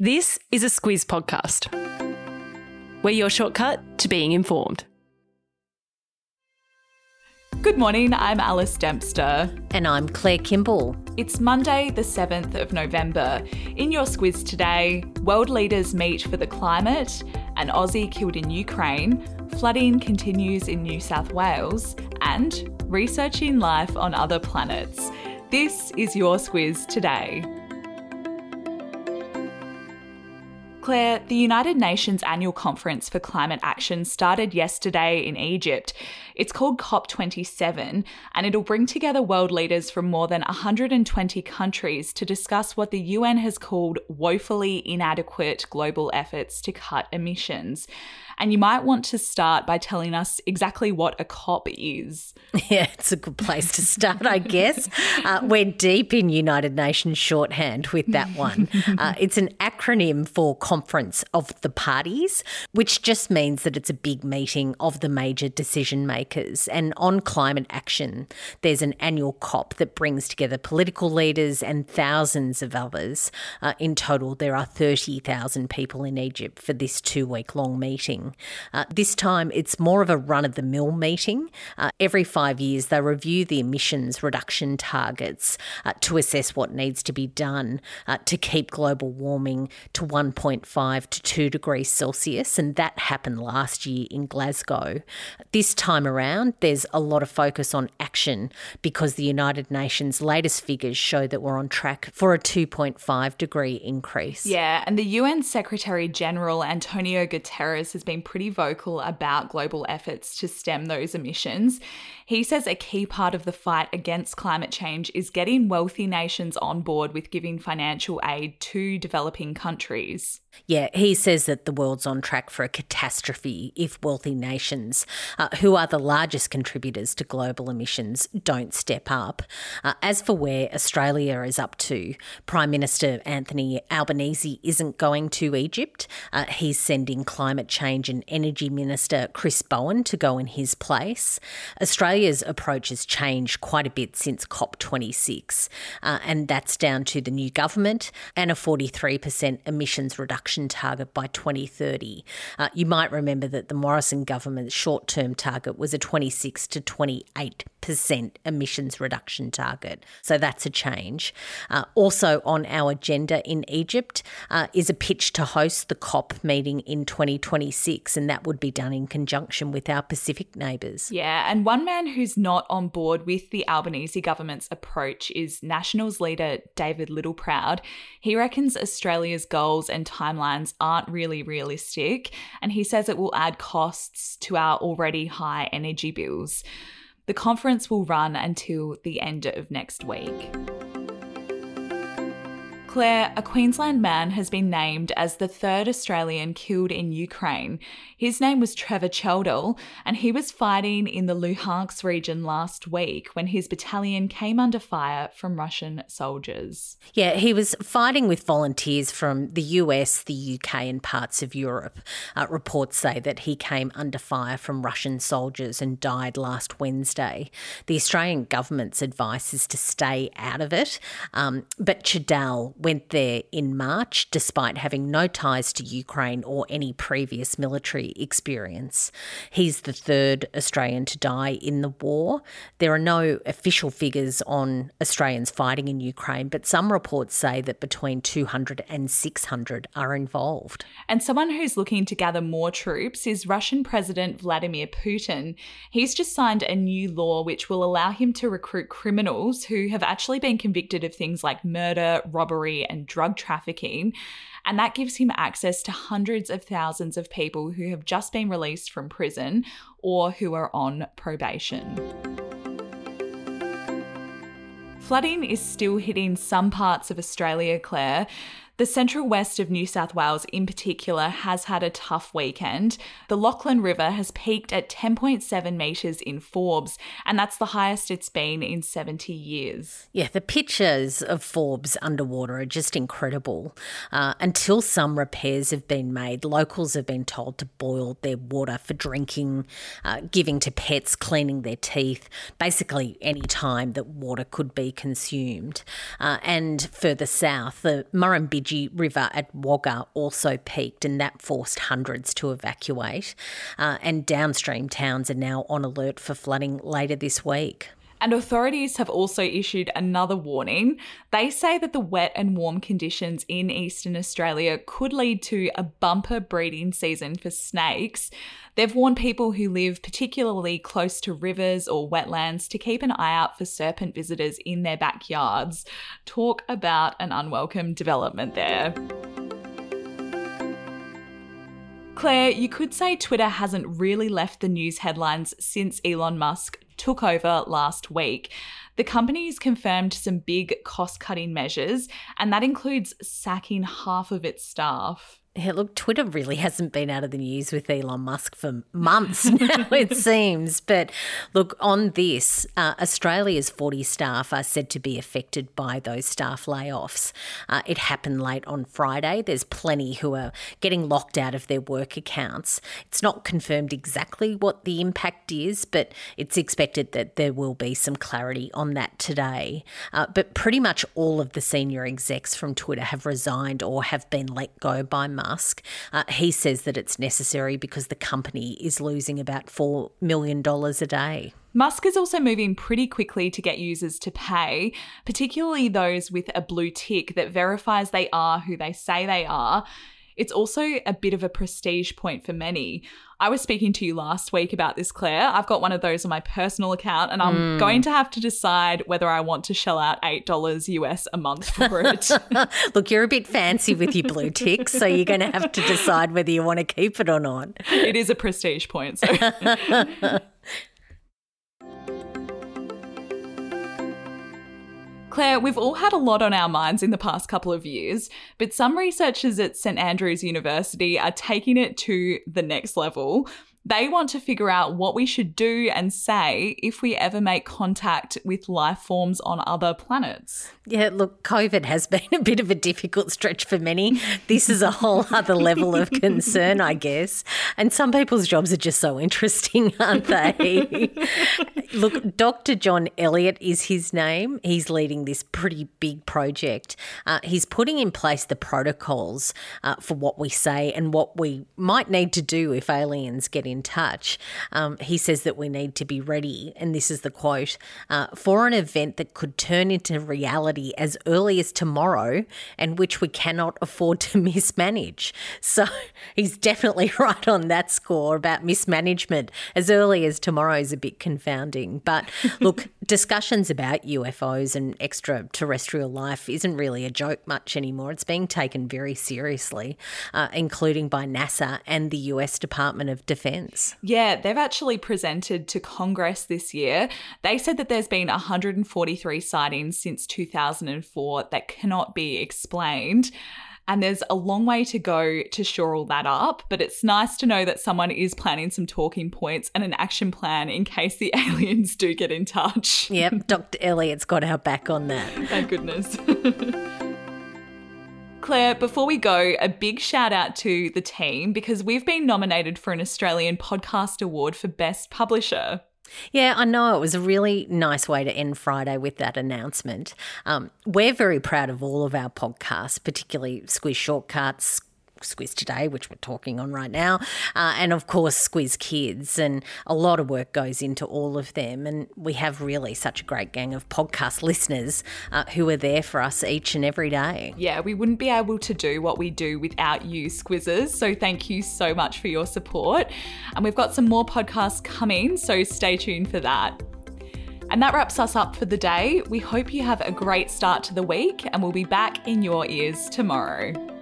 This is a Squiz podcast. We're your shortcut to being informed. Good morning, I'm Alice Dempster. And I'm Claire Kimball. It's Monday the 7th of November. In your Squiz today, world leaders meet for the climate, an Aussie killed in Ukraine, flooding continues in New South Wales, and researching life on other planets. This is your Squiz today. Claire, the United Nations Annual Conference for Climate Action started yesterday in Egypt. It's called COP27, and it'll bring together world leaders from more than 120 countries to discuss what the UN has called woefully inadequate global efforts to cut emissions. And you might want to start by telling us exactly what a COP is. Yeah, it's a good place to start, I guess. We're deep in United Nations shorthand with that one. It's an acronym for Conference of the Parties, which just means that it's a big meeting of the major decision makers. And on climate action, there's an annual COP that brings together political leaders and thousands of others. In total, there are 30,000 people in Egypt for this two-week-long meeting. This time, it's more of a run-of-the-mill meeting. Every 5 years, they review the emissions reduction targets to assess what needs to be done to keep global warming to 1.5 to 2 degrees Celsius, and that happened last year in Glasgow. This time around, there's a lot of focus on action because the United Nations' latest figures show that we're on track for a 2.5 degree increase. Yeah, and the UN Secretary-General Antonio Guterres has been pretty vocal about global efforts to stem those emissions. He says a key part of the fight against climate change is getting wealthy nations on board with giving financial aid to developing countries. Yeah, he says that the world's on track for a catastrophe if wealthy nations, who are the largest contributors to global emissions, don't step up. As for where Australia is up to, Prime Minister Anthony Albanese isn't going to Egypt. He's sending Climate Change and Energy Minister Chris Bowen to go in his place. Australia's approach has changed quite a bit since COP26, and that's down to the new government and a 43% emissions reduction target by 2030. You might remember that the Morrison government's short-term target was a 26 to 28% emissions reduction target. So that's a change. Also on our agenda in Egypt is a pitch to host the COP meeting in 2026, and that would be done in conjunction with our Pacific neighbours. Yeah, and one man who's not on board with the Albanese government's approach is Nationals leader David Littleproud. He reckons Australia's goals and timelines aren't really realistic, and he says it will add costs to our already high energy bills. The conference will run until the end of next week. Claire, a Queensland man has been named as the third Australian killed in Ukraine. His name was Trevor Kjeldal, and he was fighting in the Luhansk region last week when his battalion came under fire from Russian soldiers. Yeah, he was fighting with volunteers from the US, the UK and parts of Europe. Reports say that he came under fire from Russian soldiers and died last Wednesday. The Australian government's advice is to stay out of it, but Kjeldal went there in March despite having no ties to Ukraine or any previous military experience. He's the third Australian to die in the war. There are no official figures on Australians fighting in Ukraine, but some reports say that between 200 and 600 are involved. And someone who's looking to gather more troops is Russian President Vladimir Putin. He's just signed a new law which will allow him to recruit criminals who have actually been convicted of things like murder, robbery, and drug trafficking, and that gives him access to hundreds of thousands of people who have just been released from prison or who are on probation. Flooding is still hitting some parts of Australia, Claire. The central west of New South Wales in particular has had a tough weekend. The Lachlan River has peaked at 10.7 metres in Forbes, and that's the highest it's been in 70 years. Yeah, the pictures of Forbes underwater are just incredible. Until some repairs have been made, locals have been told to boil their water for drinking, giving to pets, cleaning their teeth, basically any time that water could be consumed. And further south, the Murrumbidgee Murrumbidgee River at Wagga also peaked, and that forced hundreds to evacuate. And downstream towns are now on alert for flooding later this week. And authorities have also issued another warning. They say that the wet and warm conditions in eastern Australia could lead to a bumper breeding season for snakes. They've warned people who live particularly close to rivers or wetlands to keep an eye out for serpent visitors in their backyards. Talk about an unwelcome development there. Claire, you could say Twitter hasn't really left the news headlines since Elon Musk took over last week. The company's confirmed some big cost-cutting measures, and that includes sacking half of its staff. Yeah, look, Twitter really hasn't been out of the news with Elon Musk for months now, it seems. But look, on this, Australia's 40 staff are said to be affected by those staff layoffs. It happened late on Friday. There's plenty who are getting locked out of their work accounts. It's not confirmed exactly what the impact is, but it's expected that there will be some clarity on that today. But pretty much all of the senior execs from Twitter have resigned or have been let go by Musk. He says that it's necessary because the company is losing about $4 million a day. Musk is also moving pretty quickly to get users to pay, particularly those with a blue tick that verifies they are who they say they are. It's also a bit of a prestige point for many. I was speaking to you last week about this, Claire. I've got one of those on my personal account, and I'm going to have to decide whether I want to shell out $8 US a month for it. Look, you're a bit fancy with your blue ticks, so you're going to have to decide whether you want to keep it or not. It is a prestige point. So. Claire, we've all had a lot on our minds in the past couple of years, but some researchers at St. Andrews University are taking it to the next level. They want to figure out what we should do and say if we ever make contact with life forms on other planets. Yeah, look, COVID has been a bit of a difficult stretch for many. This is a whole other level of concern, I guess. And some people's jobs are just so interesting, aren't they? Look, Dr. John Elliott is his name. He's leading this pretty big project. He's putting in place the protocols for what we say and what we might need to do if aliens get in touch. He says that we need to be ready, and this is the quote, for an event that could turn into reality as early as tomorrow and which we cannot afford to mismanage. So he's definitely right on that score about mismanagement. As early as tomorrow is a bit confounding. But look, discussions about UFOs and extraterrestrial life isn't really a joke much anymore. It's being taken very seriously, including by NASA and the US Department of Defence. Yeah, they've actually presented to Congress this year. They said that there's been 143 sightings since 2004 that cannot be explained. And there's a long way to go to shore all that up, but it's nice to know that someone is planning some talking points and an action plan in case the aliens do get in touch. Yep, Dr. Elliott's got our back on that. Thank goodness. Claire, before we go, a big shout out to the team because we've been nominated for an Australian Podcast Award for Best Publisher. Yeah, I know. It was a really nice way to end Friday with that announcement. We're very proud of all of our podcasts, particularly Squiz Shortcuts, Squiz Today, which we're talking on right now, and of course Squiz Kids, and a lot of work goes into all of them, and we have really such a great gang of podcast listeners who are there for us each and every day. Yeah, we wouldn't be able to do what we do without you, Squizzers, so thank you so much for your support, and we've got some more podcasts coming, so stay tuned for that. And that wraps us up for the day. We hope you have a great start to the week, and we'll be back in your ears tomorrow.